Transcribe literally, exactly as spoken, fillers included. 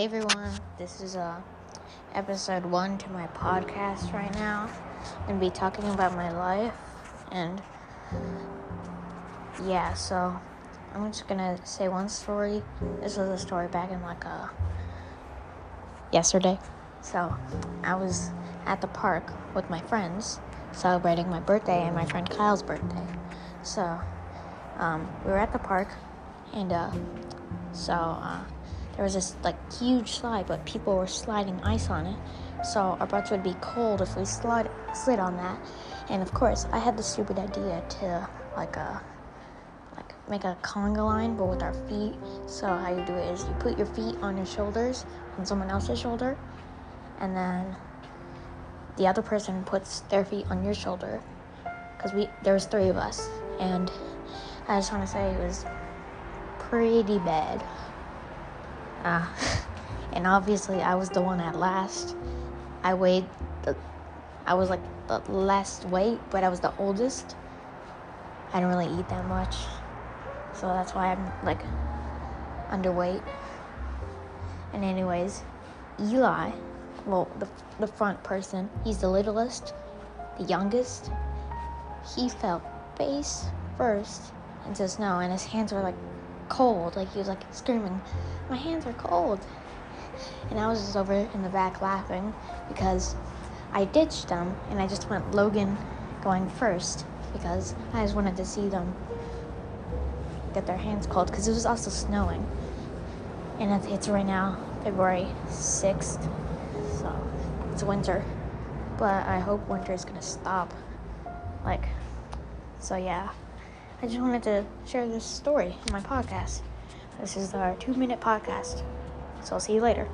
Hey everyone, this is uh, episode one to my podcast right now. I'm going to be talking about my life, and yeah, so I'm just going to say one story. This was a story back in like uh, yesterday. So I was at the park with my friends celebrating my birthday and my friend Kyle's birthday. So um, we were at the park, and uh, so... Uh, There was this like huge slide, but people were sliding ice on it, so our butts would be cold if we slid slid on that. And of course, I had the stupid idea to like a like make a conga line, but with our feet. So how you do it is you put your feet on your shoulders, on someone else's shoulder, and then the other person puts their feet on your shoulder, because we there was three of us. And I just want to say it was pretty bad. Uh, and obviously I was the one at last. I weighed, the, I was like the last weight, but I was the oldest. I didn't really eat that much, so that's why I'm like underweight. And anyways, Eli, well, the, the front person, he's the littlest, the youngest. He fell face first into snow, and his hands were like cold. Like, he was like screaming, "My hands are cold," and I was just over in the back laughing because I ditched them, and I just went Logan going first because I just wanted to see them get their hands cold, because it was also snowing, and it's right now February sixth, so it's winter, but I hope winter is gonna stop, like, so yeah, I just wanted to share this story on my podcast. This is our two-minute podcast, so I'll see you later.